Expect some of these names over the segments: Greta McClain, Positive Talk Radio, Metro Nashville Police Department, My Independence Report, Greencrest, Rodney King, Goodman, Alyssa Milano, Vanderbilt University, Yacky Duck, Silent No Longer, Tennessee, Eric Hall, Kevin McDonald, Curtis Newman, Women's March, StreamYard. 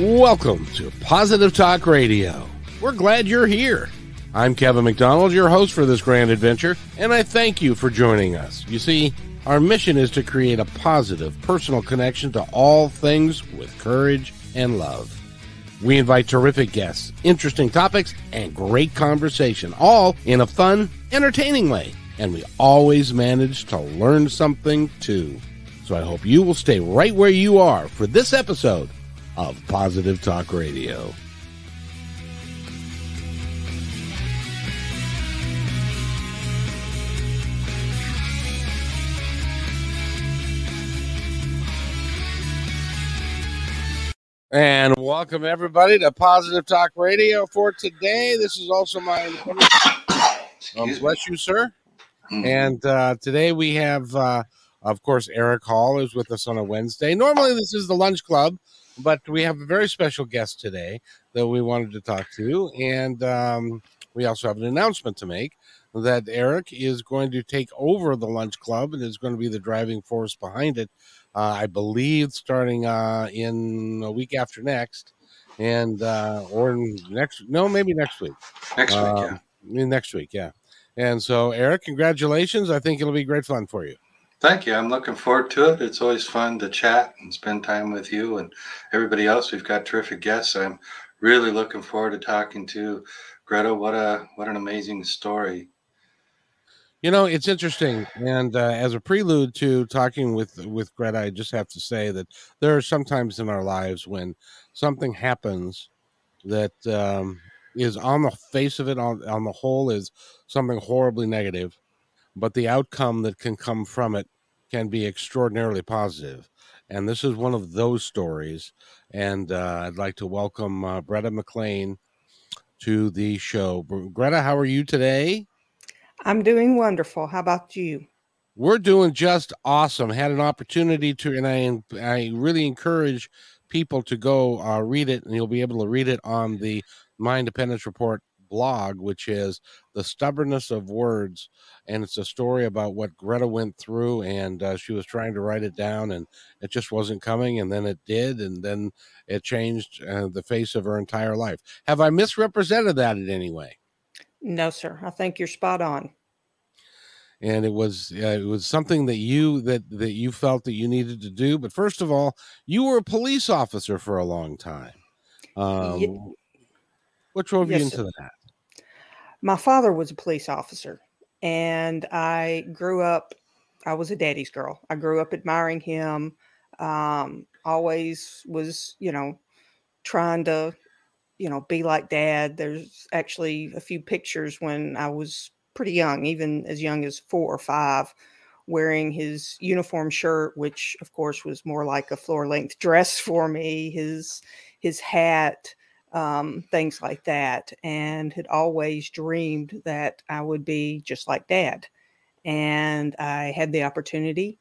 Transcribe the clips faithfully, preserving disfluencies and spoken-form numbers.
Welcome to Positive Talk Radio. We're glad you're here. I'm Kevin McDonald, your host for this grand adventure, and I thank you for joining us. You see, our mission is to create a positive, personal connection to all things with courage and love. We invite terrific guests, interesting topics, and great conversation, all in a fun, entertaining way. And we always manage to learn something, too. So I hope you will stay right where you are for this episode of Positive Talk Radio. And welcome, everybody, to Positive Talk Radio for today. This is also my independence. Um, bless you, sir. And uh, today we have, uh, of course, Eric Hall is with us on a Wednesday. Normally this is the Lunch Club, but we have a very special guest today that we wanted to talk to. And um, we also have an announcement to make that Eric is going to take over the Lunch Club and is going to be the driving force behind it. Uh, I believe starting uh, in a week after next, and uh, or next, no, maybe next week. Next week, uh, yeah. Next week, yeah. And so, Eric, congratulations. I think it'll be great fun for you. Thank you. I'm looking forward to it. It's always fun to chat and spend time with you and everybody else. We've got terrific guests. I'm really looking forward to talking to Greta. What a what an amazing story. You know, it's interesting, and uh, as a prelude to talking with, with Greta, I just have to say that there are sometimes in our lives when something happens that um, is on the face of it, on, on the whole, is something horribly negative, but the outcome that can come from it can be extraordinarily positive. And this is one of those stories, and uh, I'd like to welcome uh, Greta McClain to the show. Greta, how are you today? I'm doing wonderful. How about you? We're doing just awesome. Had an opportunity to, and I I really encourage people to go uh, read it, and you'll be able to read it on the My Independence Report blog, which is The Stubbornness of Words, and it's a story about what Greta went through, and uh, she was trying to write it down, and it just wasn't coming, and then it did, and then it changed uh, the face of her entire life. Have I misrepresented that in any way? No, sir. I think you're spot on. And it was uh, it was something that you that that you felt that you needed to do. But first of all, you were a police officer for a long time. Um, yeah. What drove yes, you into sir. that? My father was a police officer, and I grew up. I was a daddy's girl. I grew up admiring him. Um, always was, you know, trying to. you know, be like dad. There's actually a few pictures when I was pretty young, even as young as four or five, wearing his uniform shirt, which of course was more like a floor length dress for me, his, his hat, um, things like that. And had always dreamed that I would be just like dad. And I had the opportunity.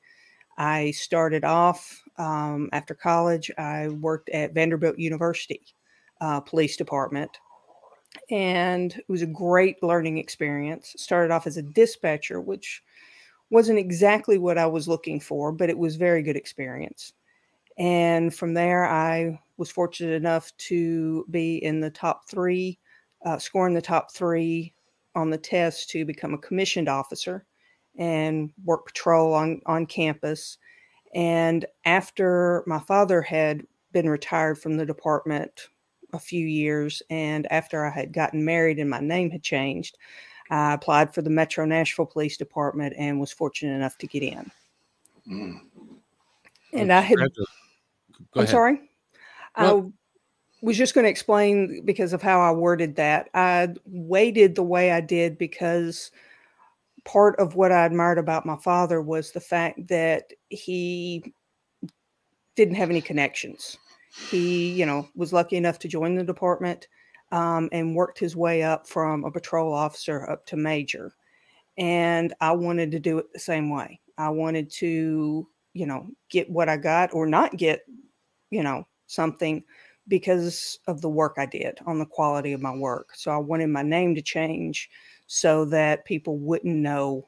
I started off, um, after college, I worked at Vanderbilt University. Uh, police department, and it was a great learning experience. Started off as a dispatcher, which wasn't exactly what I was looking for, but it was a very good experience. And from there, I was fortunate enough to be in the top three, uh, scoring the top three on the test to become a commissioned officer and work patrol on, on campus. And after my father had been retired from the department a few years, and after I had gotten married and my name had changed, I applied for the Metro Nashville Police Department and was fortunate enough to get in. Mm. And I had, Go I'm ahead. sorry, well, I was just going to explain because of how I worded that. I waited the way I did because part of what I admired about my father was the fact that he didn't have any connections. He, you know, was lucky enough to join the department um, and worked his way up from a patrol officer up to major. And I wanted to do it the same way. I wanted to, you know, get what I got or not get, you know, something because of the work I did on the quality of my work. So I wanted my name to change so that people wouldn't know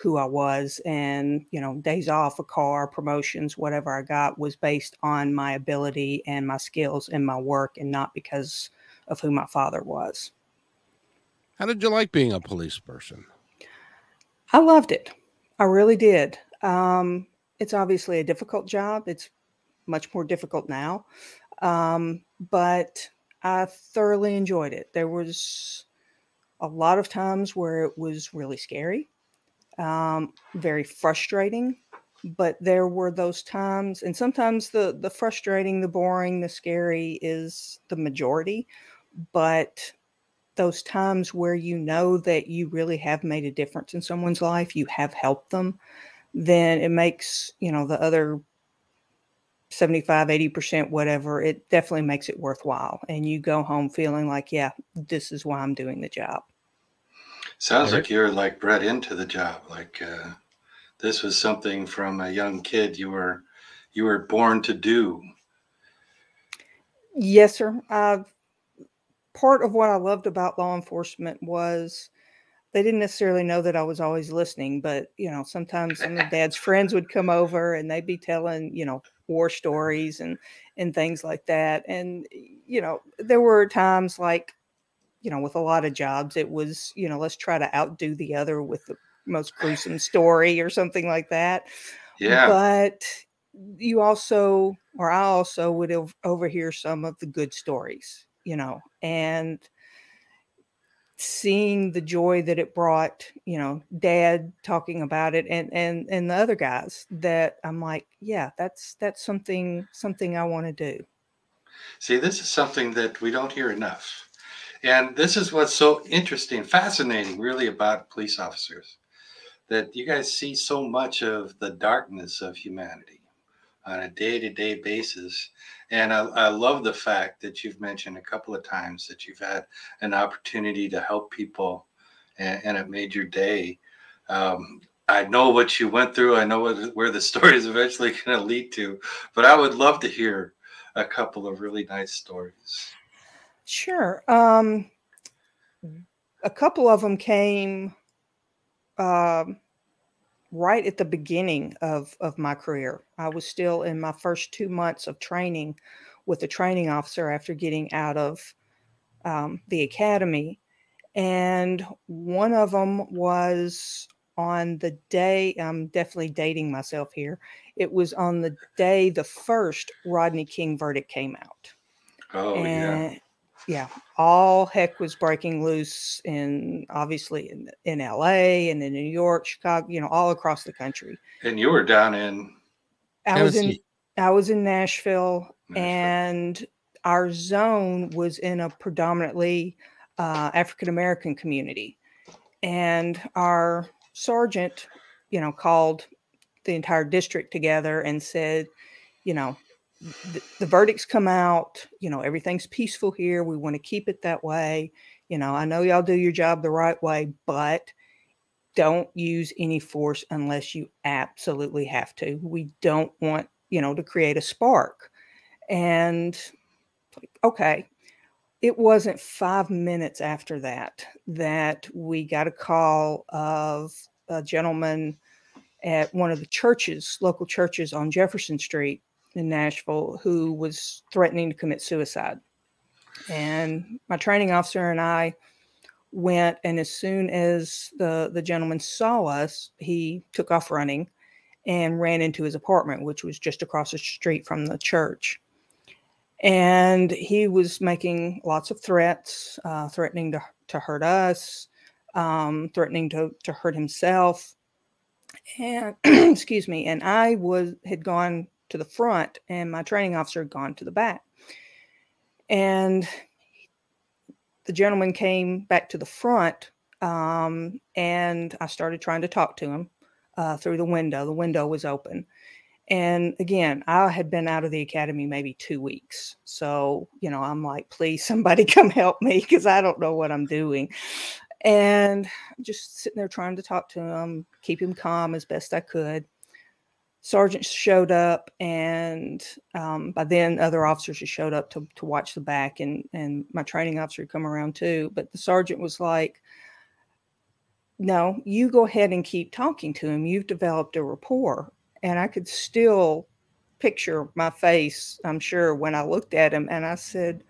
who I was. And, you know, days off, a car, promotions, whatever I got was based on my ability and my skills and my work, and not because of who my father was. How did you like being a police person? I loved it. I really did. Um, it's obviously a difficult job. It's much more difficult now. Um, but I thoroughly enjoyed it. There was a lot of times where it was really scary, um, very frustrating, but there were those times, and sometimes the, the frustrating, the boring, the scary is the majority, but those times where you know that you really have made a difference in someone's life, you have helped them, then it makes, you know, the other seventy-five, eighty percent, whatever, it definitely makes it worthwhile. And you go home feeling like, yeah, this is why I'm doing the job. Sounds like you're like bred into the job. Like uh, this was something from a young kid you were, you were born to do. Yes, sir. Uh, part of what I loved about law enforcement was they didn't necessarily know that I was always listening, but, you know, sometimes some of Dad's friends would come over and they'd be telling, you know, war stories and, and things like that. And, you know, there were times like, you know, with a lot of jobs, it was, you know, let's try to outdo the other with the most gruesome story or something like that. Yeah. But you also, or I also would overhear some of the good stories, you know, and seeing the joy that it brought, you know, Dad talking about it and, and, and the other guys, that I'm like, yeah, that's, that's something, something I want to do. See, this is something that we don't hear enough. And this is what's so interesting, fascinating really about police officers, that you guys see so much of the darkness of humanity on a day-to-day basis. And I, I love the fact that you've mentioned a couple of times that you've had an opportunity to help people, and, and it made your day. Um, I know what you went through. I know what, where the story is eventually going to lead to, but I would love to hear a couple of really nice stories. Sure. Um, a couple of them came uh, right at the beginning of, of my career. I was still in my first two months of training with a training officer after getting out of um, the academy. And one of them was on the day, I'm definitely dating myself here, it was on the day the first Rodney King verdict came out. Oh, and, yeah. Yeah, all heck was breaking loose in, obviously, in, in L A and in New York, Chicago, you know, all across the country. And you were down in I was in I was in Nashville, Nashville. And our zone was in a predominantly uh, African-American community. And our sergeant, you know, called the entire district together and said, you know, The, the verdict's come out, you know, everything's peaceful here. We want to keep it that way. You know, I know y'all do your job the right way, but don't use any force unless you absolutely have to. We don't want, you know, to create a spark. And okay, it wasn't five minutes after that, that we got a call of a gentleman at one of the churches, local churches on Jefferson Street in Nashville, who was threatening to commit suicide. And my training officer and I went, and as soon as the, the gentleman saw us, he took off running and ran into his apartment, which was just across the street from the church. And he was making lots of threats, uh, threatening to, to hurt us, um, threatening to, to hurt himself. And excuse me. And I was, had gone to the front, and my training officer had gone to the back. And the gentleman came back to the front, um, and I started trying to talk to him uh, through the window. The window was open. And again, I had been out of the academy maybe two weeks. So, you know, I'm like, please, somebody come help me, because I don't know what I'm doing. And just sitting there trying to talk to him, keep him calm as best I could. Sergeant showed up, and um, by then other officers had showed up to, to watch the back, and, and my training officer had come around too. But the sergeant was like, no, you go ahead and keep talking to him. You've developed a rapport. And I could still picture my face, I'm sure, when I looked at him and I said,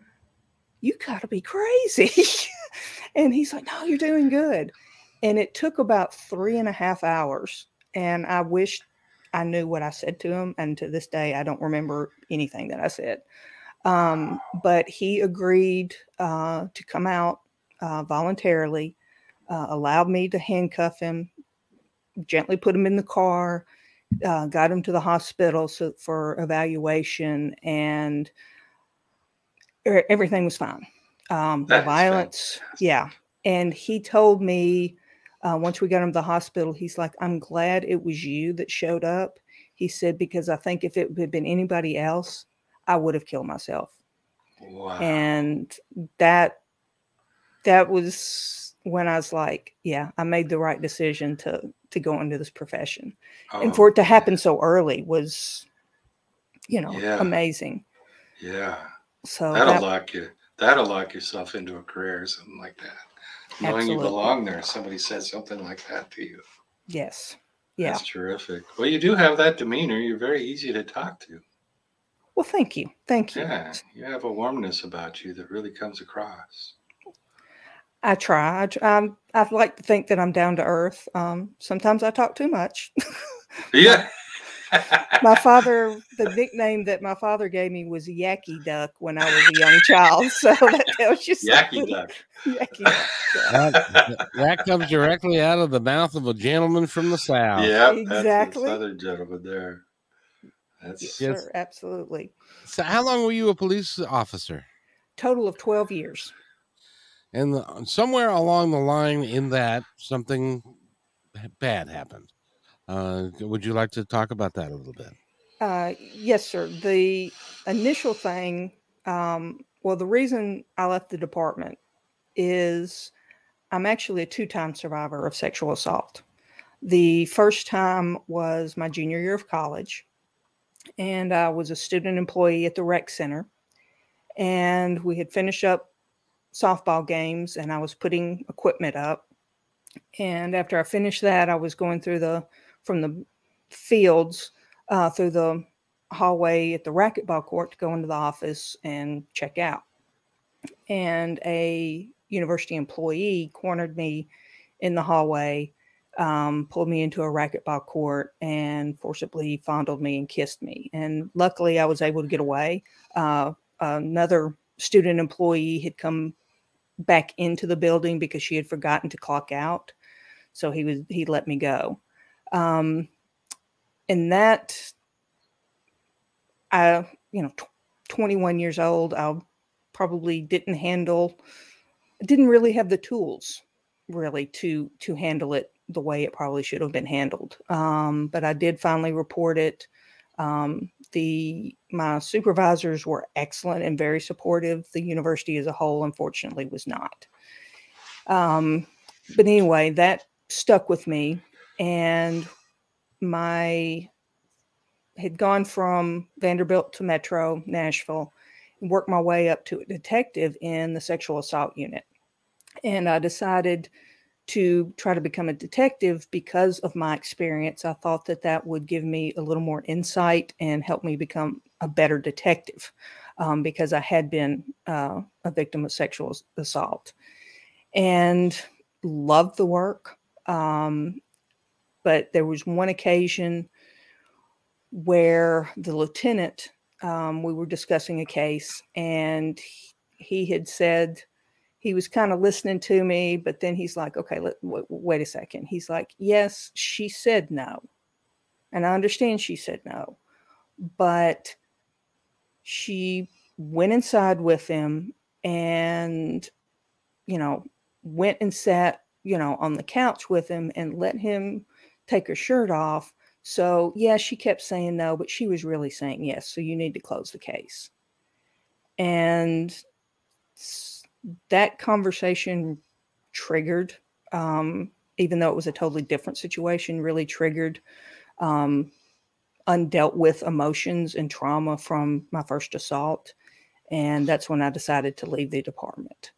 you got to be crazy. And he's like, no, you're doing good. And it took about three and a half hours. And I wished I knew what I said to him. And to this day, I don't remember anything that I said. Um, but he agreed uh, to come out uh, voluntarily, uh, allowed me to handcuff him, gently put him in the car, uh, got him to the hospital so, for evaluation, and everything was fine. Um, the violence, fantastic. Yeah. And he told me, uh, once we got him to the hospital, he's like, I'm glad it was you that showed up. He said, because I think if it had been anybody else, I would have killed myself. Wow. And that, that was when I was like, yeah, I made the right decision to, to go into this profession. Oh, and for it to happen so early was, you know, yeah. amazing. Yeah. So that'll that, lock you. That'll lock yourself into a career or something like that. Knowing absolutely. You belong there. Somebody said something like that to you. Yes. Yeah. That's terrific. Well, you do have that demeanor. You're very easy to talk to. Well, thank you. Thank you. Yeah. You have a warmness about you that really comes across. I try. I, um, I'd like to think that I'm down to earth. Um, sometimes I talk too much. Yeah. My father, the nickname that my father gave me was Yacky Duck when I was a young child. So that tells you something. Yacky Duck. Yacky Duck. That, that comes directly out of the mouth of a gentleman from the South. Yeah, exactly. That's the Southern gentleman there. That's yes, yes. Sir, absolutely. So how long were you a police officer? Total of twelve years. And the, somewhere along the line in that, something bad happened. Uh, would you like to talk about that a little bit? Uh, yes, sir. The initial thing, um, well, the reason I left the department is I'm actually a two-time survivor of sexual assault. The first time was my junior year of college, and I was a student employee at the rec center, and we had finished up softball games, and I was putting equipment up. And after I finished that, I was going through the from the fields uh, through the hallway at the racquetball court to go into the office and check out. And a university employee cornered me in the hallway, um, pulled me into a racquetball court, and forcibly fondled me and kissed me. And luckily, I was able to get away. Uh, another student employee had come back into the building because she had forgotten to clock out. So he was, he let me go. Um, and that, I, you know, twenty-one years old, I probably didn't handle, didn't really have the tools really to, to handle it the way it probably should have been handled. Um, but I did finally report it. Um, the, my supervisors were excellent and very supportive. The university as a whole, unfortunately, was not. Um, but anyway, that stuck with me. And my had gone from Vanderbilt to Metro Nashville and worked my way up to a detective in the sexual assault unit. And I decided to try to become a detective because of my experience. I thought that that would give me a little more insight and help me become a better detective um, because I had been uh, a victim of sexual assault and loved the work. Um, But there was one occasion where the lieutenant, um, we were discussing a case, and he, he had said he was kind of listening to me, but then he's like, okay, let, w wait a second. He's like, yes, she said no. And I understand she said no, but she went inside with him and, you know, went and sat, you know, on the couch with him and let him take her shirt off. So yeah, she kept saying no, but she was really saying yes. So you need to close the case. And that conversation triggered, um, even though it was a totally different situation, really triggered um, undealt with emotions and trauma from my first assault. And that's when I decided to leave the department.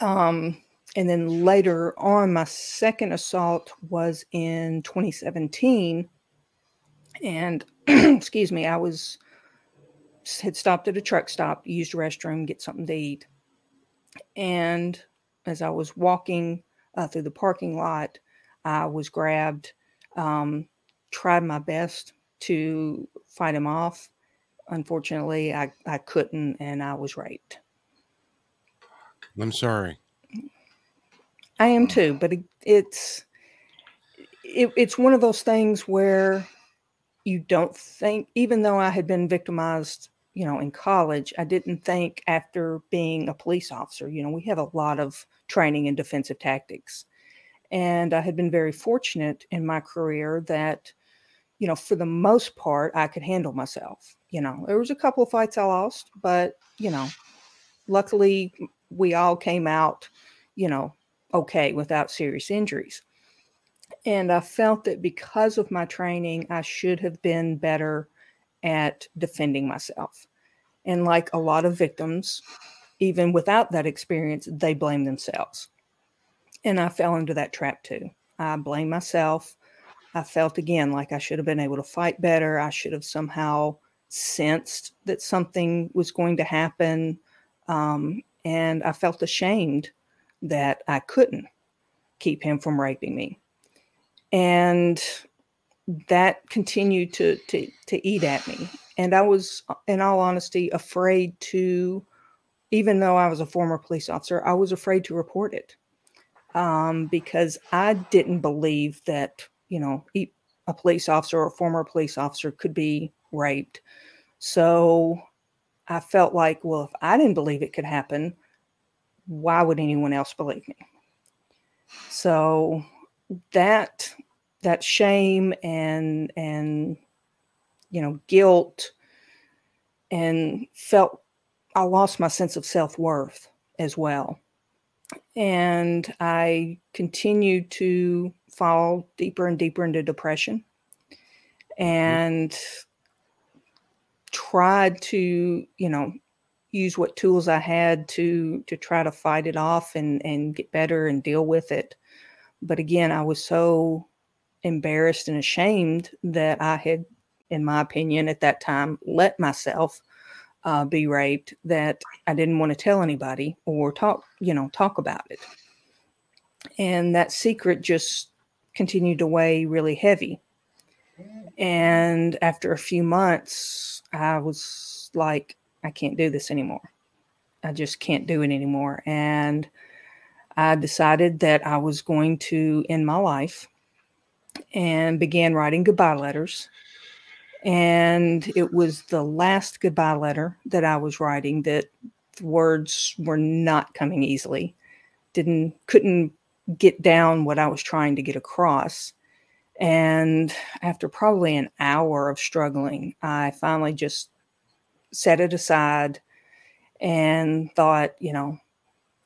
Um, And then later on, my second assault was in twenty seventeen. And excuse me, I was had stopped at a truck stop, used a restroom, get something to eat. And as I was walking uh, through the parking lot, I was grabbed, um, tried my best to fight him off. Unfortunately, I, I couldn't, and I was raped. I'm sorry. I am too, but it, it's it, it's one of those things where you don't think, even though I had been victimized, you know, in college, I didn't think after being a police officer, you know, we have a lot of training in defensive tactics. And I had been very fortunate in my career that, you know, for the most part, I could handle myself. You know, there was a couple of fights I lost, but, you know, luckily we all came out, you know, okay, without serious injuries. And I felt that because of my training, I should have been better at defending myself. And like a lot of victims, even without that experience, they blame themselves. And I fell into that trap too. I blamed myself. I felt again like I should have been able to fight better. I should have somehow sensed that something was going to happen. Um, and I felt ashamed that I couldn't keep him from raping me. And that continued to, to, to eat at me. And I was, in all honesty, afraid to, even though I was a former police officer, I was afraid to report it. Um, because I didn't believe that, you know, a police officer or a former police officer could be raped. So I felt like, well, if I didn't believe it could happen, why would anyone else believe me? So that, that shame and, and, you know, guilt, and felt I lost my sense of self-worth as well. And I continued to fall deeper and deeper into depression, and tried to, you know, use what tools I had to, to try to fight it off and, and get better and deal with it. But again, I was so embarrassed and ashamed that I had, in my opinion, at that time, let myself uh, be raped, that I didn't want to tell anybody or talk, you know, talk about it. And that secret just continued to weigh really heavy. And after a few months, I was like, I can't do this anymore. I just can't do it anymore. And I decided that I was going to end my life, and began writing goodbye letters. And it was the last goodbye letter that I was writing that the words were not coming easily. Didn't, couldn't get down what I was trying to get across. And after probably an hour of struggling, I finally just set it aside and thought, you know,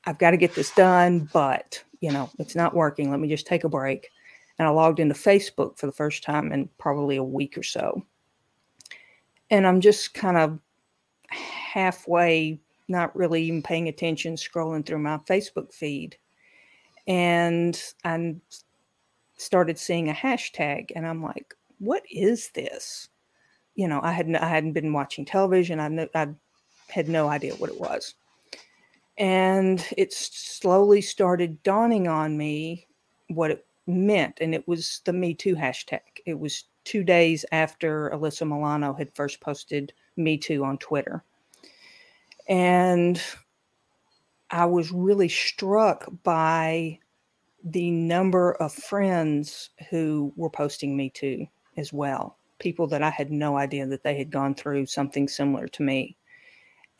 I've got to get this done, but, you know, it's not working. Let me just take a break. And I logged into Facebook for the first time in probably a week or so. And I'm just kind of halfway, not really even paying attention, scrolling through my Facebook feed. And I started seeing a hashtag, and I'm like, what is this? You know, I hadn't, I hadn't been watching television. I, no, I had no idea what it was. And it slowly started dawning on me what it meant. And it was the Me Too hashtag. It was two days after Alyssa Milano had first posted Me Too on Twitter. And I was really struck by the number of friends who were posting Me Too as well. People that I had no idea that they had gone through something similar to me.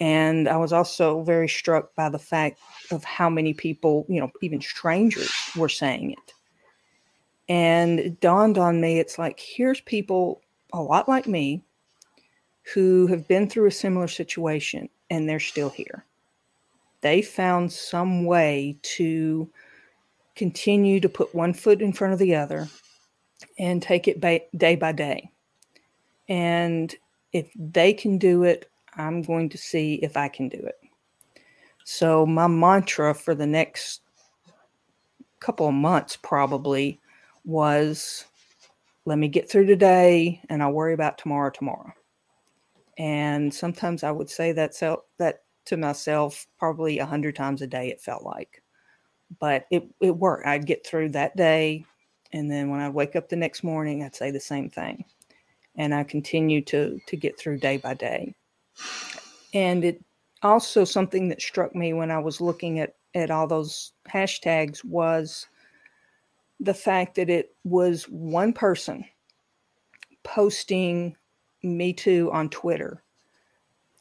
And I was also very struck by the fact of how many people, you know, even strangers, were saying it. And it dawned on me, it's like, here's people a lot like me who have been through a similar situation, and they're still here. They found some way to continue to put one foot in front of the other and take it by, day by day. And if they can do it, I'm going to see if I can do it. So my mantra for the next couple of months probably was, let me get through today and I'll worry about tomorrow, tomorrow. And sometimes I would say that, so, that to myself probably a hundred times a day, it felt like. But it, it worked. I'd get through that day. And then when I wake up the next morning, I'd say the same thing. And I continue to, to get through day by day. And it also, something that struck me when I was looking at, at all those hashtags was the fact that it was one person posting Me Too on Twitter.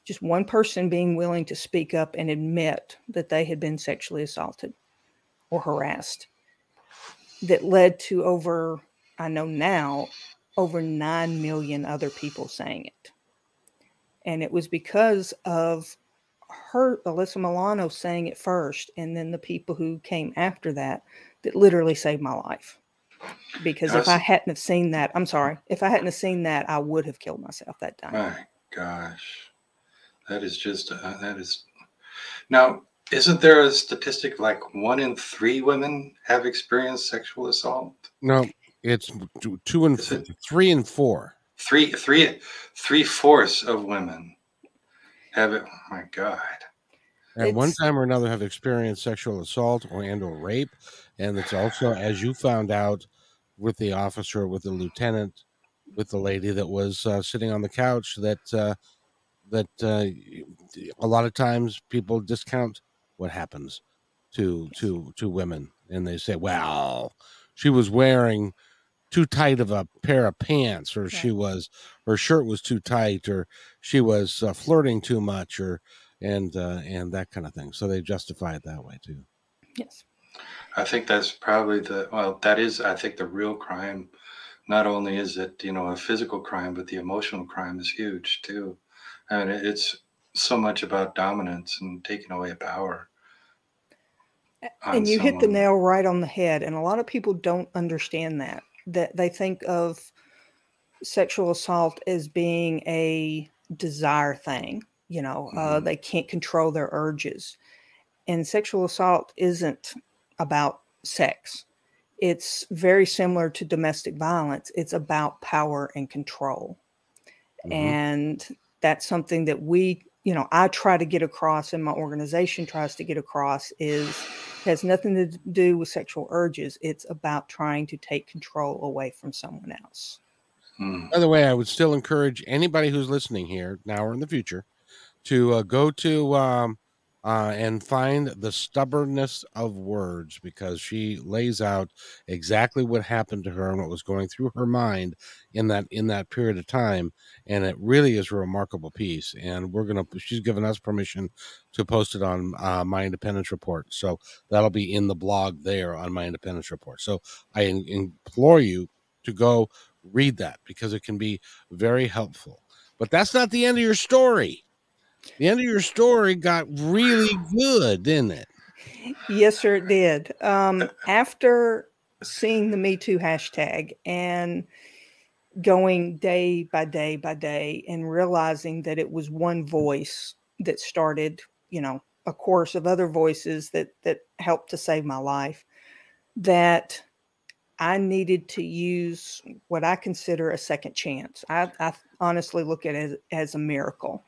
Just one person being willing to speak up and admit that they had been sexually assaulted or harassed, that led to over, I know now, over nine million other people saying it. And it was because of her, Alyssa Milano, saying it first, and then the people who came after that, that literally saved my life. Because That's, if I hadn't have seen that, I'm sorry, if I hadn't have seen that, I would have killed myself that time. My gosh. That is just, uh, that is, now, isn't there a statistic like one in three women have experienced sexual assault? No, it's two and it, three and four. Three, three, three fourths of women have it. Oh my God. At it's, one time or another have experienced sexual assault or and or rape. And it's also, as you found out with the officer, with the lieutenant, with the lady that was uh, sitting on the couch, that uh, that uh, a lot of times people discount what happens to to to women, and they say, "Well, she was wearing too tight of a pair of pants, or yeah. she was, her shirt was too tight, or she was uh, flirting too much, or and uh, and that kind of thing." So they justify it that way too. Yes. I think that's probably the, well, that is, I think the real crime, not only is it, you know, a physical crime, but the emotional crime is huge too. I mean, it's so much about dominance and taking away power. And you hit the nail right on the head. And a lot of people don't understand that, that they think of sexual assault as being a desire thing. You know, mm-hmm. uh, they can't control their urges, and sexual assault isn't about sex. It's very similar to domestic violence. It's about power and control. Mm-hmm. And that's something that we, you know, I try to get across, and my organization tries to get across, is has nothing to do with sexual urges. It's about trying to take control away from someone else. Mm. By the way, I would still encourage anybody who's listening here now or in the future to uh, go to um, Uh, and find The Stubbornness of Words, because she lays out exactly what happened to her and what was going through her mind in that in that period of time, and it really is a remarkable piece. And we're gonna, she's given us permission to post it on uh, My Independence Report, so that'll be in the blog there on My Independence Report. So I in, implore you to go read that, because it can be very helpful. But that's not the end of your story. The end of your story got really good, didn't it? Yes, sir, it did. Um, after seeing the Me Too hashtag and going day by day by day and realizing that it was one voice that started, you know, a chorus of other voices that, that helped to save my life, that I needed to use what I consider a second chance. I, I honestly look at it as, as a miracle.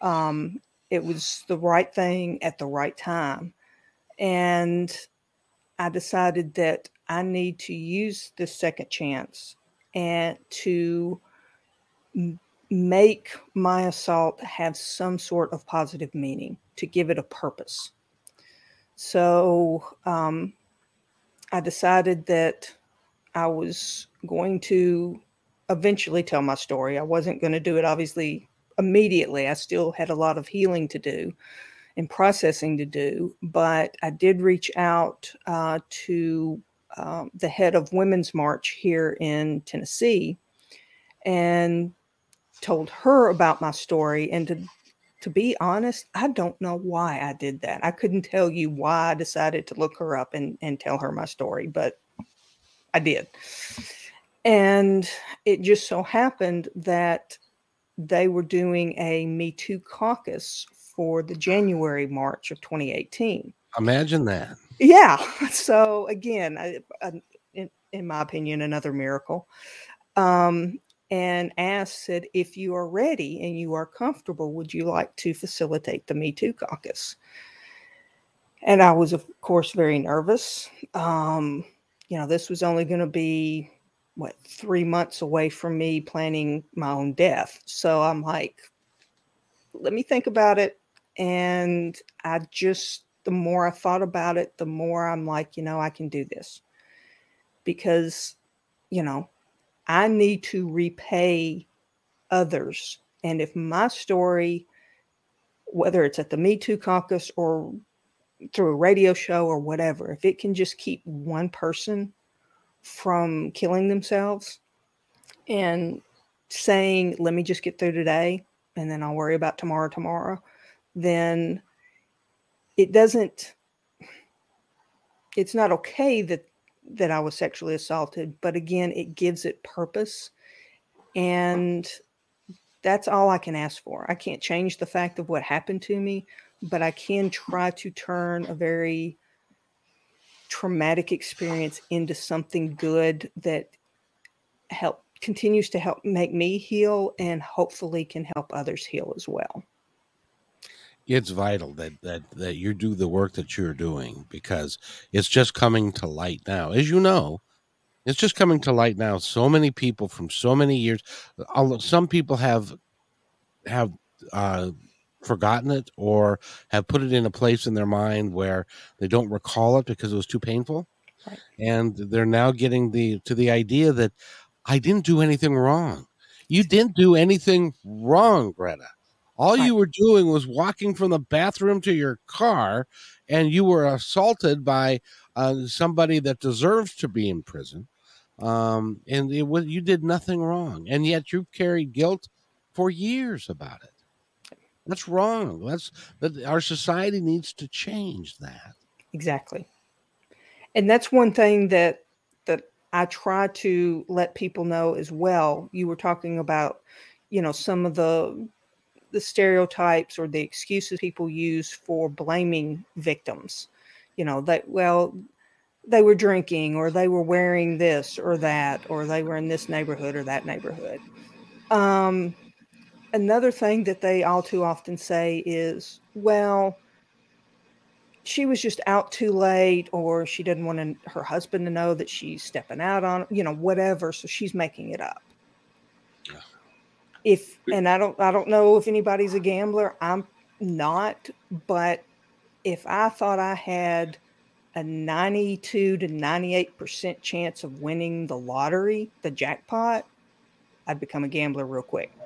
Um, it was the right thing at the right time. And I decided that I need to use this second chance and to m- make my assault have some sort of positive meaning, to give it a purpose. So, um, I decided that I was going to eventually tell my story. I wasn't going to do it, obviously, immediately. I still had a lot of healing to do and processing to do, but I did reach out uh, to uh, the head of Women's March here in Tennessee and told her about my story. And to, to be honest, I don't know why I did that. I couldn't tell you why I decided to look her up and, and tell her my story, but I did. And it just so happened that they were doing a Me Too caucus for the January March of twenty eighteen. Imagine that. Yeah. So again, I, I, in, in my opinion, another miracle. Um, and asked, said, if you are ready and you are comfortable, would you like to facilitate the Me Too caucus? And I was, of course, very nervous. Um, you know, this was only going to be, what, three months away from me planning my own death. So I'm like, let me think about it. And I just, the more I thought about it, the more I'm like, you know, I can do this. Because, you know, I need to repay others. And if my story, whether it's at the Me Too caucus or through a radio show or whatever, if it can just keep one person from killing themselves and saying, let me just get through today and then I'll worry about tomorrow, tomorrow, then it doesn't, it's not okay that that I was sexually assaulted, but again, it gives it purpose. And that's all I can ask for. I can't change the fact of what happened to me, but I can try to turn a very traumatic experience into something good that help continues to help make me heal and hopefully can help others heal as well. It's vital that, that, that you do the work that you're doing, because it's just coming to light now. As you know, it's just coming to light now. So many people from so many years, some people have, have, uh, forgotten it or have put it in a place in their mind where they don't recall it because it was too painful. Right. And they're now getting the, to the idea that I didn't do anything wrong. You didn't do anything wrong, Greta. All you were doing was walking from the bathroom to your car, and you were assaulted by uh, somebody that deserves to be in prison. Um, and it was, you did nothing wrong. And yet you've carried guilt for years about it. That's wrong. That's, that our society needs to change that. Exactly. And that's one thing that, that I try to let people know as well. You were talking about, you know, some of the, the stereotypes or the excuses people use for blaming victims, you know, that, well, they were drinking or they were wearing this or that, or they were in this neighborhood or that neighborhood. Um, another thing that they all too often say is, well, she was just out too late, or she didn't want her husband to know that she's stepping out on, you know, whatever. So she's making it up. If, and I don't, I don't know if anybody's a gambler. I'm not, but if I thought I had a ninety-two to ninety-eight percent chance of winning the lottery, the jackpot, I'd become a gambler real quick.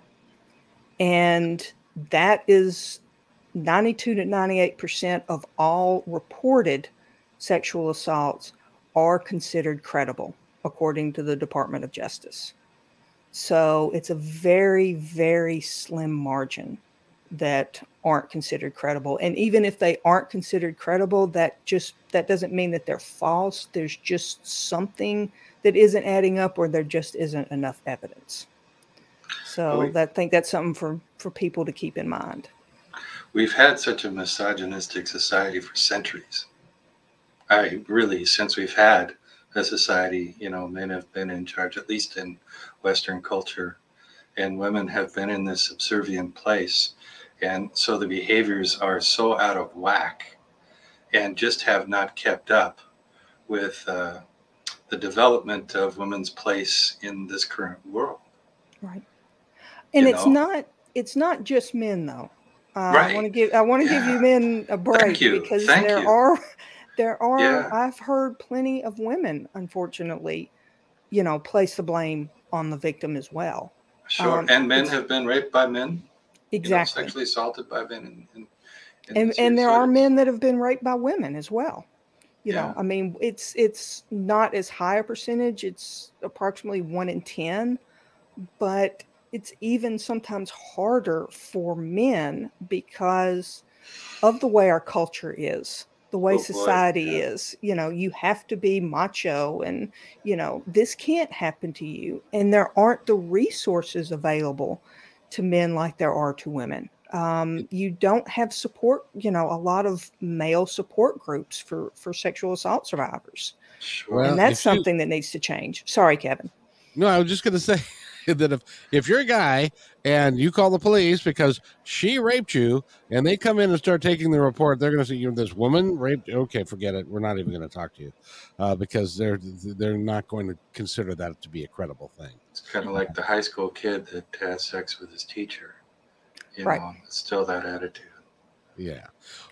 And that is ninety-two to ninety-eight percent of all reported sexual assaults are considered credible, according to the Department of Justice. So it's a very, very slim margin that aren't considered credible. And even if they aren't considered credible, that just, that doesn't mean that they're false. There's just something that isn't adding up, or there just isn't enough evidence. So we, that, I think that's something for, for people to keep in mind. We've had such a misogynistic society for centuries. I really, since we've had a society, you know, men have been in charge, at least in Western culture, and women have been in this subservient place. And so the behaviors are so out of whack and just have not kept up with uh, the development of women's place in this current world. Right. And you it's know? not, it's not just men though. Uh, right. I want to give, I want to yeah. give you men a break. Thank you. Because Thank there you. are, There are, yeah. I've heard plenty of women, unfortunately, you know, place the blame on the victim as well. Sure. Um, and men have been raped by men. Exactly. You know, sexually assaulted by men. And, and, and, and there are men that have been raped by women as well. You yeah. know, I mean, it's, it's not as high a percentage. It's approximately one in ten, but it's even sometimes harder for men because of the way our culture is. The way oh, society boy, yeah. is, you know, you have to be macho and, you know, this can't happen to you. And there aren't the resources available to men like there are to women. Um, you don't have support, you know, a lot of male support groups for, for sexual assault survivors. Well, and that's something you, that needs to change. Sorry, Kevin. No, I was just going to say that if, if you're a guy and you call the police because she raped you and they come in and start taking the report, they're going to say, you know, this woman raped. Okay, forget it. We're not even going to talk to you uh, because they're, they're not going to consider that to be a credible thing. It's kind of like the high school kid that has sex with his teacher. You right. know, it's still that attitude. Yeah.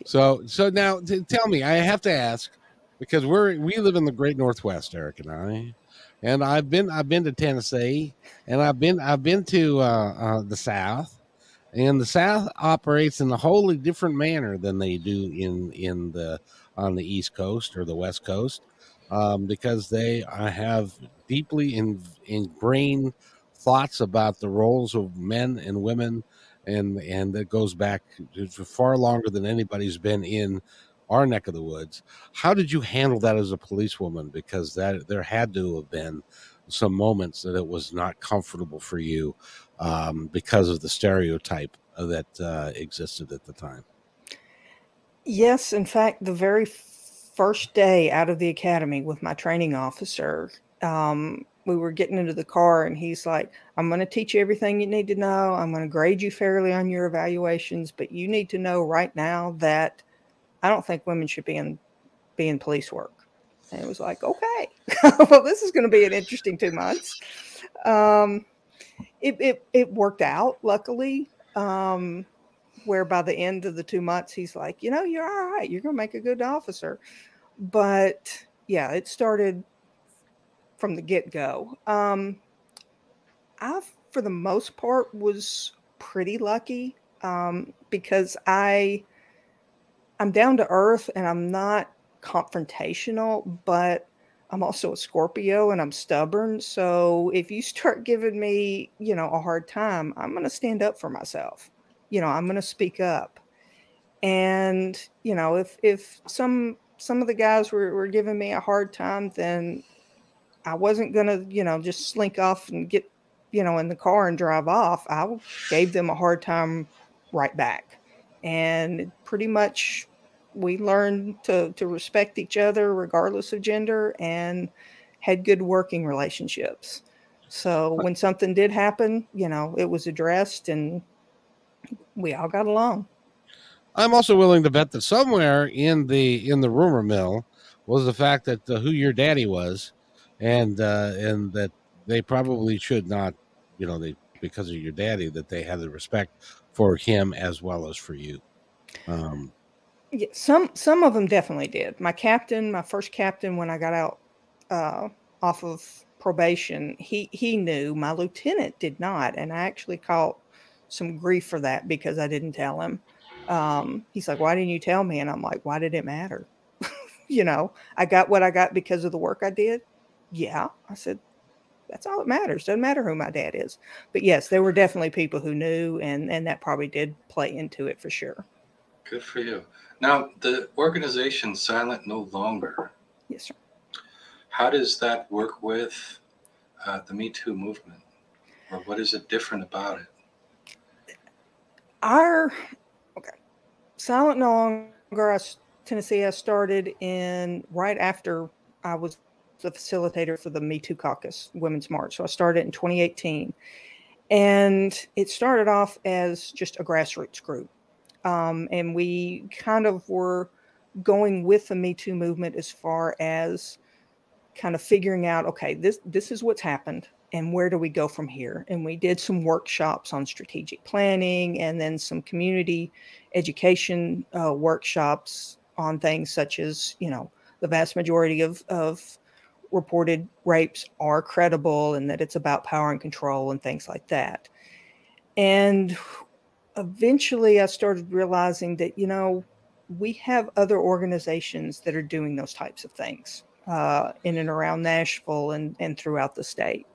So, so now t- tell me, I have to ask, because we're, we live in the great Northwest, Eric and I, and I've been, I've been to Tennessee and I've been, I've been to, uh, uh, the South, and the South operates in a wholly different manner than they do in, in the, on the East Coast or the West Coast, um, because they have deeply in, ingrained thoughts about the roles of men and women. And and that goes back to far longer than anybody's been in our neck of the woods. How did you handle that as a policewoman? Because that there had to have been some moments that it was not comfortable for you um, because of the stereotype that uh, existed at the time. Yes, in fact, the very first day out of the academy with my training officer, um, we were getting into the car and he's like, I'm going to teach you everything you need to know. I'm going to grade you fairly on your evaluations, but you need to know right now that I don't think women should be in, be in police work. And it was like, okay, well, this is going to be an interesting two months. Um, it, it, it worked out luckily, um, where by the end of the two months, he's like, you know, you're all right. You're going to make a good officer. But yeah, it started from the get-go. Um, I, for the most part, was pretty lucky um, because I, I'm down to earth and I'm not confrontational, but I'm also a Scorpio and I'm stubborn. So if you start giving me, you know, a hard time, I'm going to stand up for myself. You know, I'm going to speak up. And, you know, if, if some, some of the guys were, were giving me a hard time, then I wasn't going to, you know, just slink off and get, you know, in the car and drive off. I gave them a hard time right back. And pretty much we learned to, to respect each other regardless of gender and had good working relationships. So when something did happen, you know, it was addressed and we all got along. I'm also willing to bet that somewhere in the, in the rumor mill was the fact that the, who your daddy was. And uh, and that they probably should not, you know, they because of your daddy, that they had the respect for him as well as for you. Um, yeah, some some of them definitely did. My captain, my first captain, when I got out uh, off of probation, he he knew. My lieutenant did not, and I actually caught some grief for that because I didn't tell him. Um, he's like, "Why didn't you tell me?" And I'm like, "Why did it matter?" You know, I got what I got because of the work I did. Yeah, I said, that's all that matters. Doesn't matter who my dad is. But yes, there were definitely people who knew, and, and that probably did play into it for sure. Good for you. Now, the organization Silent No Longer. Yes, sir. How does that work with uh, the Me Too movement? Or what is it different about it? Our, okay, Silent No Longer, I, Tennessee, I started in right after I was the facilitator for the Me Too Caucus Women's March. So I started in twenty eighteen, and it started off as just a grassroots group. Um, and we kind of were going with the Me Too movement as far as kind of figuring out, okay, this, this is what's happened and where do we go from here? And we did some workshops on strategic planning and then some community education uh, workshops on things such as, you know, the vast majority of, of reported rapes are credible and that it's about power and control and things like that. And eventually I started realizing that, you know, we have other organizations that are doing those types of things uh, in and around Nashville and, and throughout the state.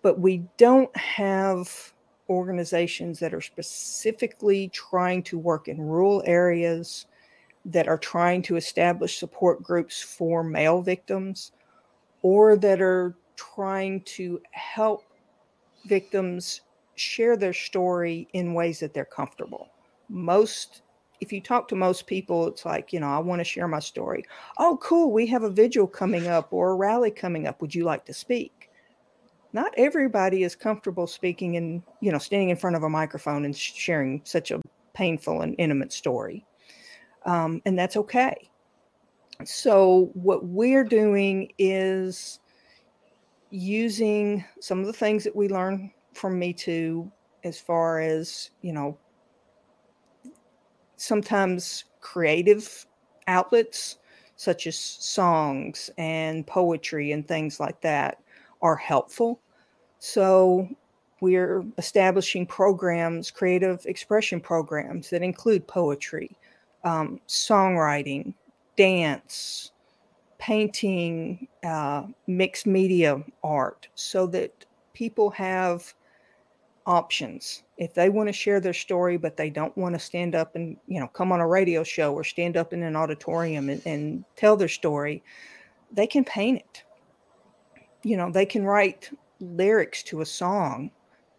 But we don't have organizations that are specifically trying to work in rural areas that are trying to establish support groups for male victims, or that are trying to help victims share their story in ways that they're comfortable. Most, if you talk to most people, it's like, you know, I want to share my story. Oh, cool. We have a vigil coming up or a rally coming up. Would you like to speak? Not everybody is comfortable speaking and, you know, standing in front of a microphone and sharing such a painful and intimate story. Um, and that's okay. So what we're doing is using some of the things that we learn from Me Too, as far as, you know, sometimes creative outlets such as songs and poetry and things like that are helpful. So we're establishing programs, creative expression programs that include poetry, um, songwriting, dance, painting, uh, mixed media art, so that people have options. If they want to share their story, but they don't want to stand up and, you know, come on a radio show or stand up in an auditorium and, and tell their story, they can paint it. You know, they can write lyrics to a song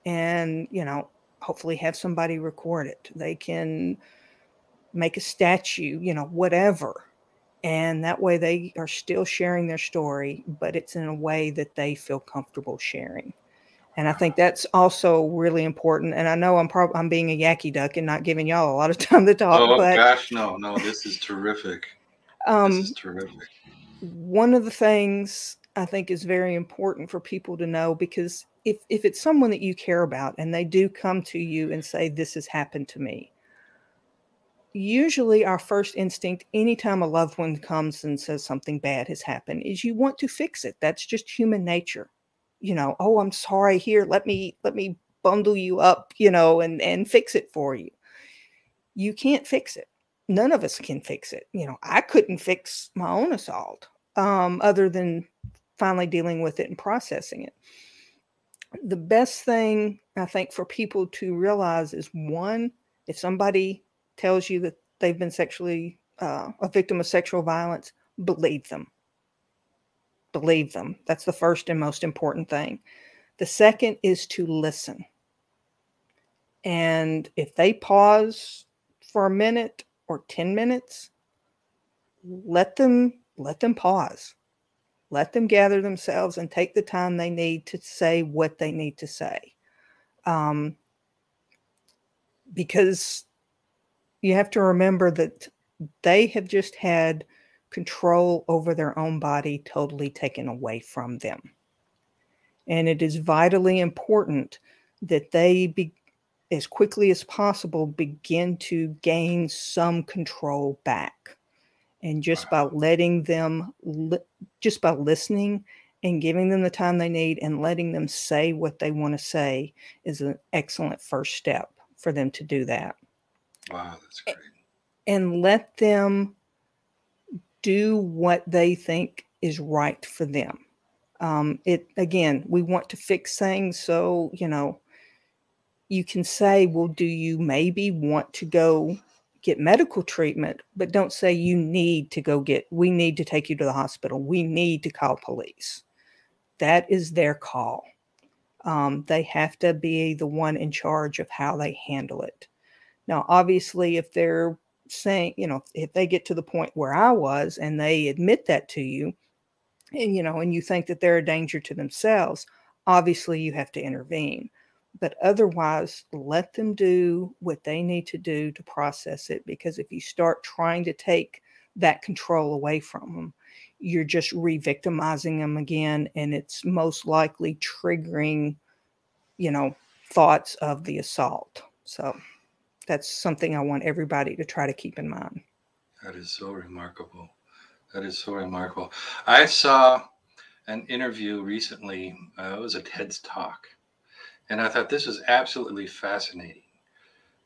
and, you know, hopefully have somebody record it. They can make a statue, you know, whatever. And that way they are still sharing their story, but it's in a way that they feel comfortable sharing. And I think that's also really important. And I know I'm probably I'm being a yakky duck and not giving y'all a lot of time to talk. Oh but, gosh, no, no, this is terrific. Um, this is terrific. One of the things I think is very important for people to know, because if if it's someone that you care about and they do come to you and say, "This has happened to me," usually our first instinct, anytime a loved one comes and says something bad has happened, is you want to fix it. That's just human nature. You know, oh, I'm sorry, here, let me, let me bundle you up, you know, and, and fix it for you. You can't fix it. None of us can fix it. You know, I couldn't fix my own assault, um, other than finally dealing with it and processing it. The best thing, I think, for people to realize is, one, if somebody tells you that they've been sexually, uh, a victim of sexual violence, believe them. Believe them. That's the first and most important thing. The second is to listen. And if they pause for a minute or ten minutes, let them, let them pause. Let them gather themselves and take the time they need to say what they need to say. Um, because you have to remember that they have just had control over their own body totally taken away from them. And it is vitally important that they, be, as quickly as possible, begin to gain some control back. And just by letting them, li- just by listening and giving them the time they need and letting them say what they want to say is an excellent first step for them to do that. Wow, that's great. And let them do what they think is right for them. Um, it again, we want to fix things. So, you know, you can say, well, do you maybe want to go get medical treatment? But don't say you need to go get, we need to take you to the hospital. We need to call police. That is their call. Um, they have to be the one in charge of how they handle it. Now, obviously, if they're saying, you know, if they get to the point where I was and they admit that to you, and, you know, and you think that they're a danger to themselves, obviously you have to intervene. But otherwise, let them do what they need to do to process it. Because if you start trying to take that control away from them, you're just re-victimizing them again. And it's most likely triggering, you know, thoughts of the assault. So that's something I want everybody to try to keep in mind. That is so remarkable. That is so remarkable. I saw an interview recently. Uh, it was a TED's talk. And I thought this was absolutely fascinating,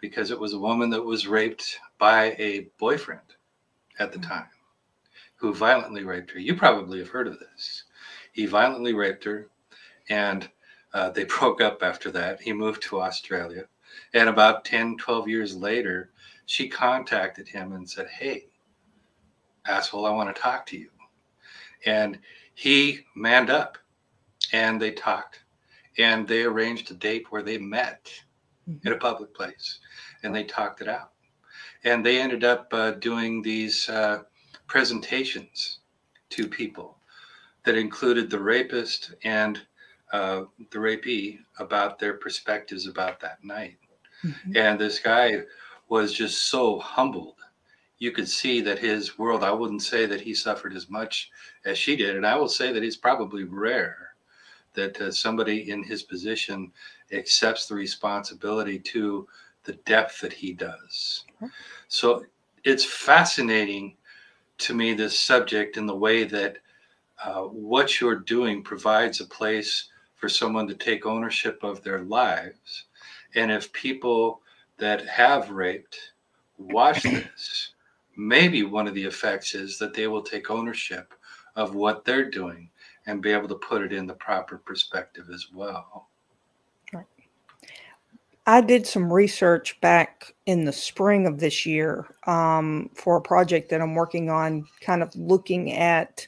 because it was a woman that was raped by a boyfriend at the mm-hmm. time who violently raped her. You probably have heard of this. He violently raped her, and uh, they broke up after that. He moved to Australia. And about ten, twelve years later, she contacted him and said, hey, asshole, I want to talk to you. And he manned up and they talked. and they arranged a date where they met mm-hmm. in a public place, and they talked it out. And they ended up uh, doing these uh, presentations to people that included the rapist and uh, the rapee about their perspectives about that night. Mm-hmm. And this guy was just so humbled. You could see that his world, I wouldn't say that he suffered as much as she did. And I will say that it's probably rare that uh, somebody in his position accepts the responsibility to the depth that he does. Okay. So it's fascinating to me, this subject, in the way that uh, what you're doing provides a place for someone to take ownership of their lives. And if people that have raped watch this, maybe one of the effects is that they will take ownership of what they're doing and be able to put it in the proper perspective as well. Right. I did some research back in the spring of this year um, for a project that I'm working on, kind of looking at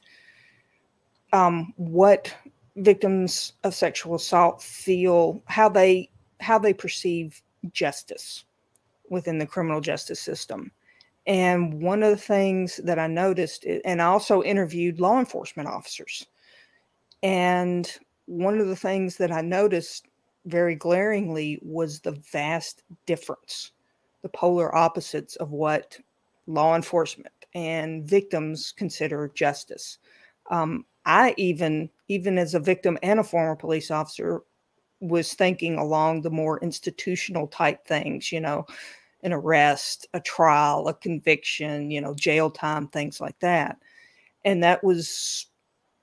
um, what victims of sexual assault feel, how they how they perceive justice within the criminal justice system. And one of the things that I noticed, and I also interviewed law enforcement officers, and one of the things that I noticed very glaringly was the vast difference, the polar opposites of what law enforcement and victims consider justice. Um, I even, even as a victim and a former police officer, was thinking along the more institutional type things, you know, an arrest, a trial, a conviction, you know, jail time, things like that. And that was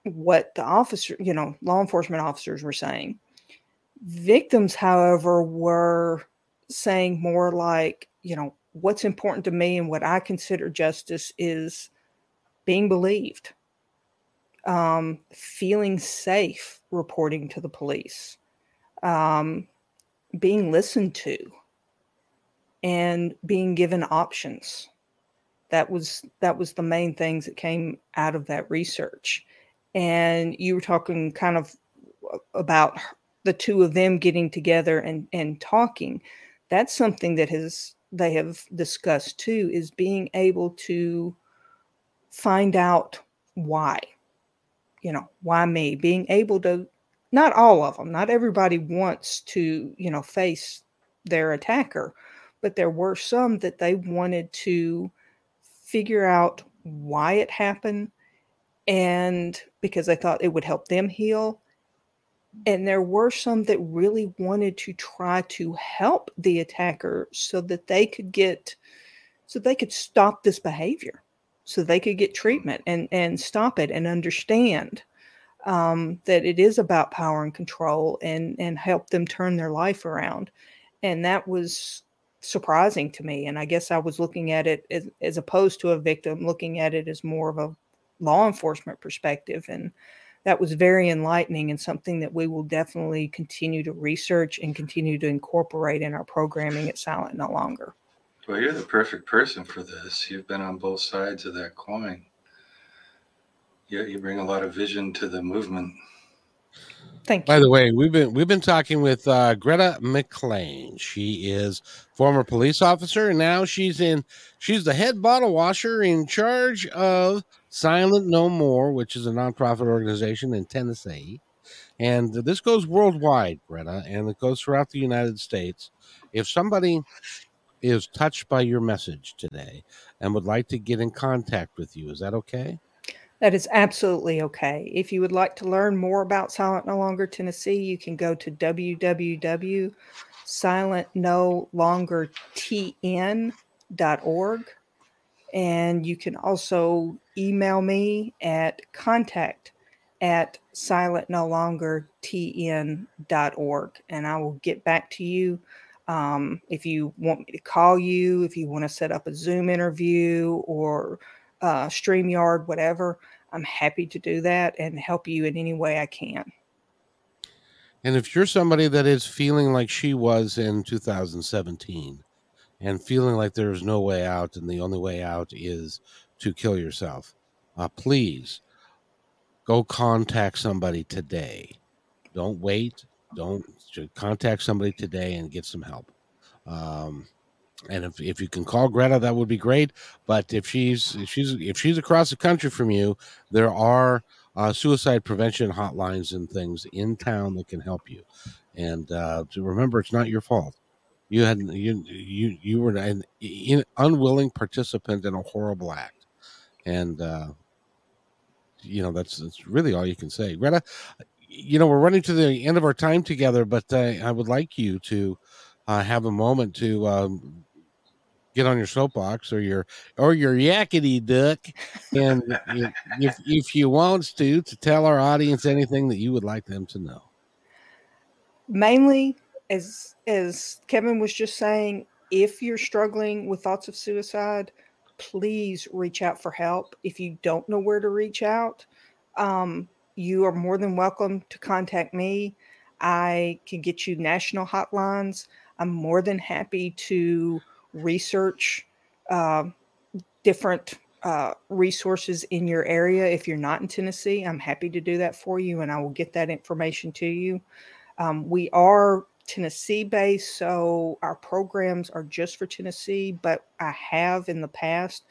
what the officer, you know, law enforcement officers were saying. Victims, however, were saying more like, you know, what's important to me and what I consider justice is being believed, um, feeling safe reporting to the police, um, being listened to, and being given options. That was, that was the main things that came out of that research. And you were talking kind of about the two of them getting together and, and talking. That's something that has, they have discussed too, is being able to find out why, you know, why me? Being able to, not all of them, not everybody wants to, you know, face their attacker, but there were some that they wanted to figure out why it happened, and because they thought it would help them heal. And there were some that really wanted to try to help the attacker so that they could get, so they could stop this behavior, so they could get treatment and, and stop it and understand um, that it is about power and control, and, and help them turn their life around. And that was surprising to me. And I guess I was looking at it as, as opposed to a victim, looking at it as more of a law enforcement perspective. And that was very enlightening, and something that we will definitely continue to research and continue to incorporate in our programming at Silent No Longer. Well, you're the perfect person for this. You've been on both sides of that coin. Yeah, you bring a lot of vision to the movement. Thank you. By the way, we've been we've been talking with uh, Greta McClain. She is former police officer, and now she's in she's the head bottle washer in charge of Silent No More, which is a nonprofit organization in Tennessee. And this goes worldwide, Greta, and it goes throughout the United States. If somebody is touched by your message today and would like to get in contact with you, is that okay? That is absolutely okay. If you would like to learn more about Silent No Longer Tennessee, you can go to w w w dot silent no longer t n dot org. And you can also email me at contact at silent no longer t n dot org. And I will get back to you. Um, if you want me to call you, if you want to set up a Zoom interview or uh, StreamYard, whatever, I'm happy to do that and help you in any way I can. And if you're somebody that is feeling like she was in two thousand seventeen and feeling like there's no way out and the only way out is to kill yourself, uh, please go contact somebody today. Don't wait. don't contact somebody today and get some help. Um, and if, if you can call Greta, that would be great. But if she's, if she's, if she's across the country from you, there are uh, suicide prevention hotlines and things in town that can help you. And uh, to remember, it's not your fault. You had you you you were an unwilling participant in a horrible act, and uh, you know that's that's really all you can say, Greta. You know we're running to the end of our time together, but uh, I would like you to uh, have a moment to um, get on your soapbox or your or your yakety duck, and if, if if you wants to, to tell our audience anything that you would like them to know. Mainly. As as Kevin was just saying, if you're struggling with thoughts of suicide, please reach out for help. If you don't know where to reach out, um, you are more than welcome to contact me. I can get you national hotlines. I'm more than happy to research uh, different uh, resources in your area. If you're not in Tennessee, I'm happy to do that for you, and I will get that information to you. Um, we are Tennessee-based, so our programs are just for Tennessee, but I have in the past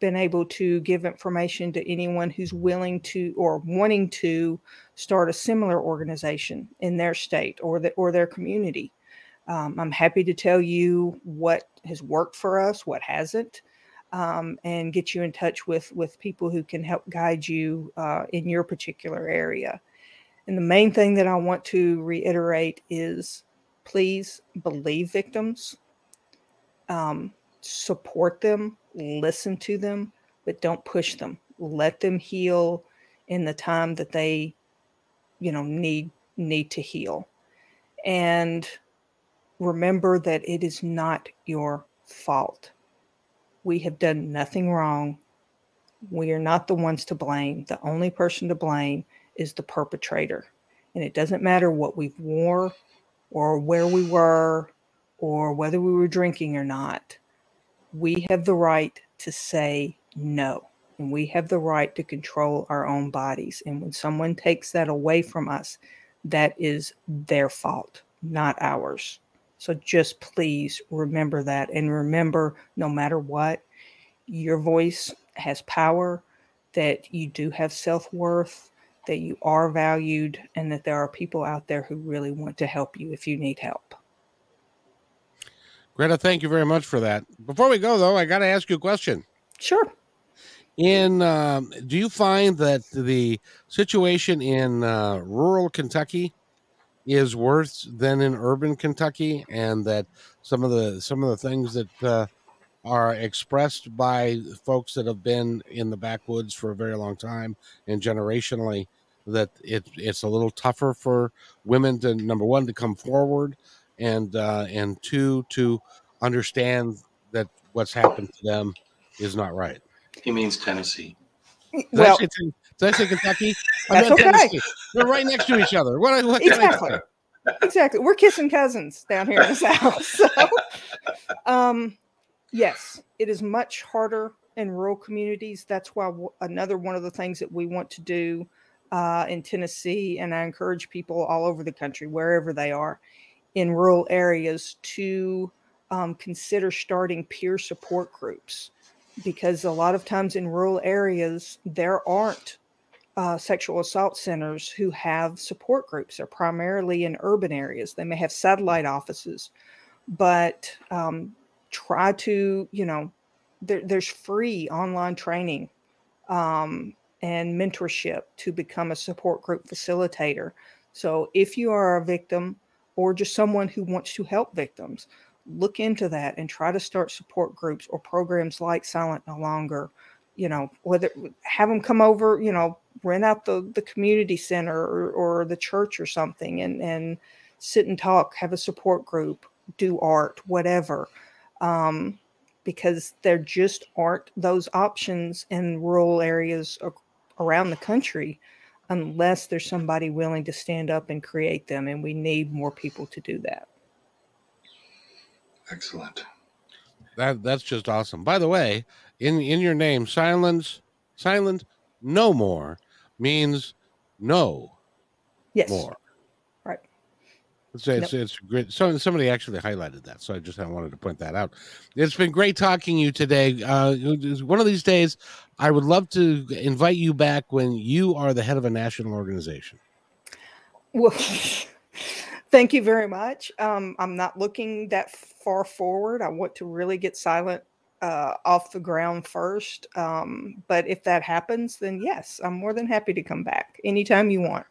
been able to give information to anyone who's willing to or wanting to start a similar organization in their state or the, or their community. Um, I'm happy to tell you what has worked for us, what hasn't, um, and get you in touch with, with people who can help guide you uh, in your particular area. And the main thing that I want to reiterate is please believe victims, um, support them, listen to them, but don't push them. Let them heal in the time that they, you know, need, need to heal. And remember that it is not your fault. We have done nothing wrong. We are not the ones to blame. The only person to blame is the perpetrator. And it doesn't matter what we wore or where we were or whether we were drinking or not. We have the right to say no. And we have the right to control our own bodies. And when someone takes that away from us, that is their fault, not ours. So just please remember that. And remember, no matter what, your voice has power, that you do have self-worth, that you are valued, and that there are people out there who really want to help you if you need help. Greta, thank you very much for that. Before we go, though, I got to ask you a question. Sure. In um, do you find that the situation in uh, rural Kentucky is worse than in urban Kentucky, and that some of the some of the things that uh, are expressed by folks that have been in the backwoods for a very long time and generationally, that it, it's a little tougher for women to, number one, to come forward, and uh, and two, to understand that what's happened to them is not right? He means Tennessee. Did, well, I, say, did I say Kentucky? That's okay. Tennessee. They're right next to each other. What, what exactly. Exactly. We're kissing cousins down here in the South. So, um, yes, it is much harder in rural communities. That's why w- another one of the things that we want to do uh, in Tennessee, and I encourage people all over the country, wherever they are, in rural areas to um, consider starting peer support groups. Because a lot of times in rural areas, there aren't uh, sexual assault centers who have support groups. They're primarily in urban areas. They may have satellite offices, but um, try to, you know, there, there's free online training um, and mentorship to become a support group facilitator. So if you are a victim or just someone who wants to help victims, look into that and try to start support groups or programs like Silent No Longer. You know, whether have them come over, you know, rent out the, the community center or, or the church or something, and, and sit and talk, have a support group, do art, whatever. Um, because there just aren't those options in rural areas around the country unless there's somebody willing to stand up and create them. And we need more people to do that. Excellent. That That's just awesome. By the way, in, in your name, silence, silent no more means no. Yes. More. Right. So it's, nope. it's great. So somebody actually highlighted that, so I just I wanted to point that out. It's been great talking to you today. Uh, one of these days, I would love to invite you back when you are the head of a national organization. Well, thank you very much. Um, I'm not looking that far forward. I want to really get Silent uh, off the ground first. Um, but if that happens, then yes, I'm more than happy to come back anytime you want.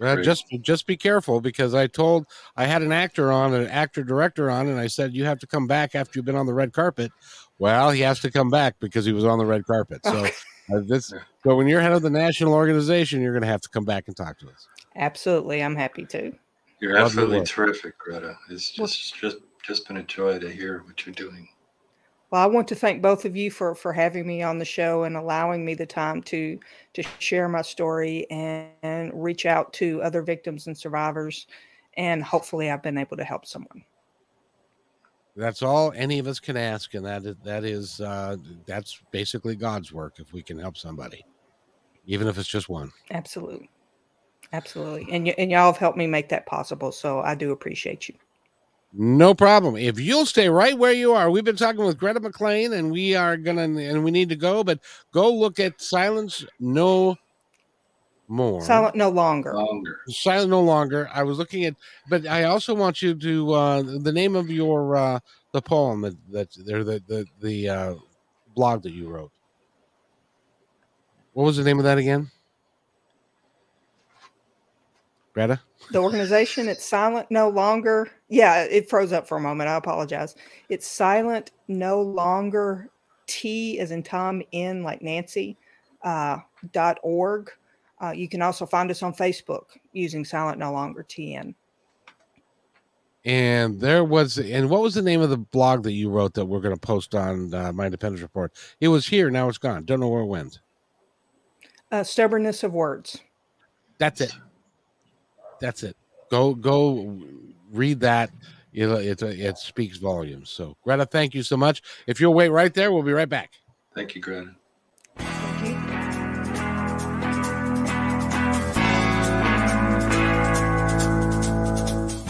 Uh, just just be careful, because I told I had an actor on, an actor director on, and I said, you have to come back after you've been on the red carpet. Well, he has to come back because he was on the red carpet. So uh, this so when you're head of the national organization, you're going to have to come back and talk to us. Absolutely. I'm happy to. You're Love absolutely you terrific, Greta. It's just, well, just just been a joy to hear what you're doing. Well, I want to thank both of you for, for having me on the show and allowing me the time to to share my story and, and reach out to other victims and survivors. And hopefully I've been able to help someone. That's all any of us can ask. And that is, that is uh, that's basically God's work, if we can help somebody, even if it's just one. Absolutely. Absolutely. And, y- and y'all have helped me make that possible. So I do appreciate you. No problem. If you'll stay right where you are, we've been talking with Greta McClain, and we are gonna and we need to go, but go look at Silence No More. Silent No Longer. Longer. Silent No Longer. I was looking at, but I also want you to uh, the name of your uh, the poem that that there the the the uh, blog that you wrote. What was the name of that again? Greta? The organization, it's Silent No Longer. Yeah, it froze up for a moment. I apologize. It's Silent No Longer, T as in Tom, N like Nancy, uh, dot org. Uh, you can also find us on Facebook using Silent No Longer T N. And there was, and what was the name of the blog that you wrote that we're going to post on uh, My Independence Report? It was here. Now it's gone. Don't know where it went. Uh, stubbornness of words. That's it. That's it. Go go read that. It, it, it speaks volumes. So, Greta, thank you so much. If you'll wait right there, we'll be right back. Thank you, Greta. Thank you.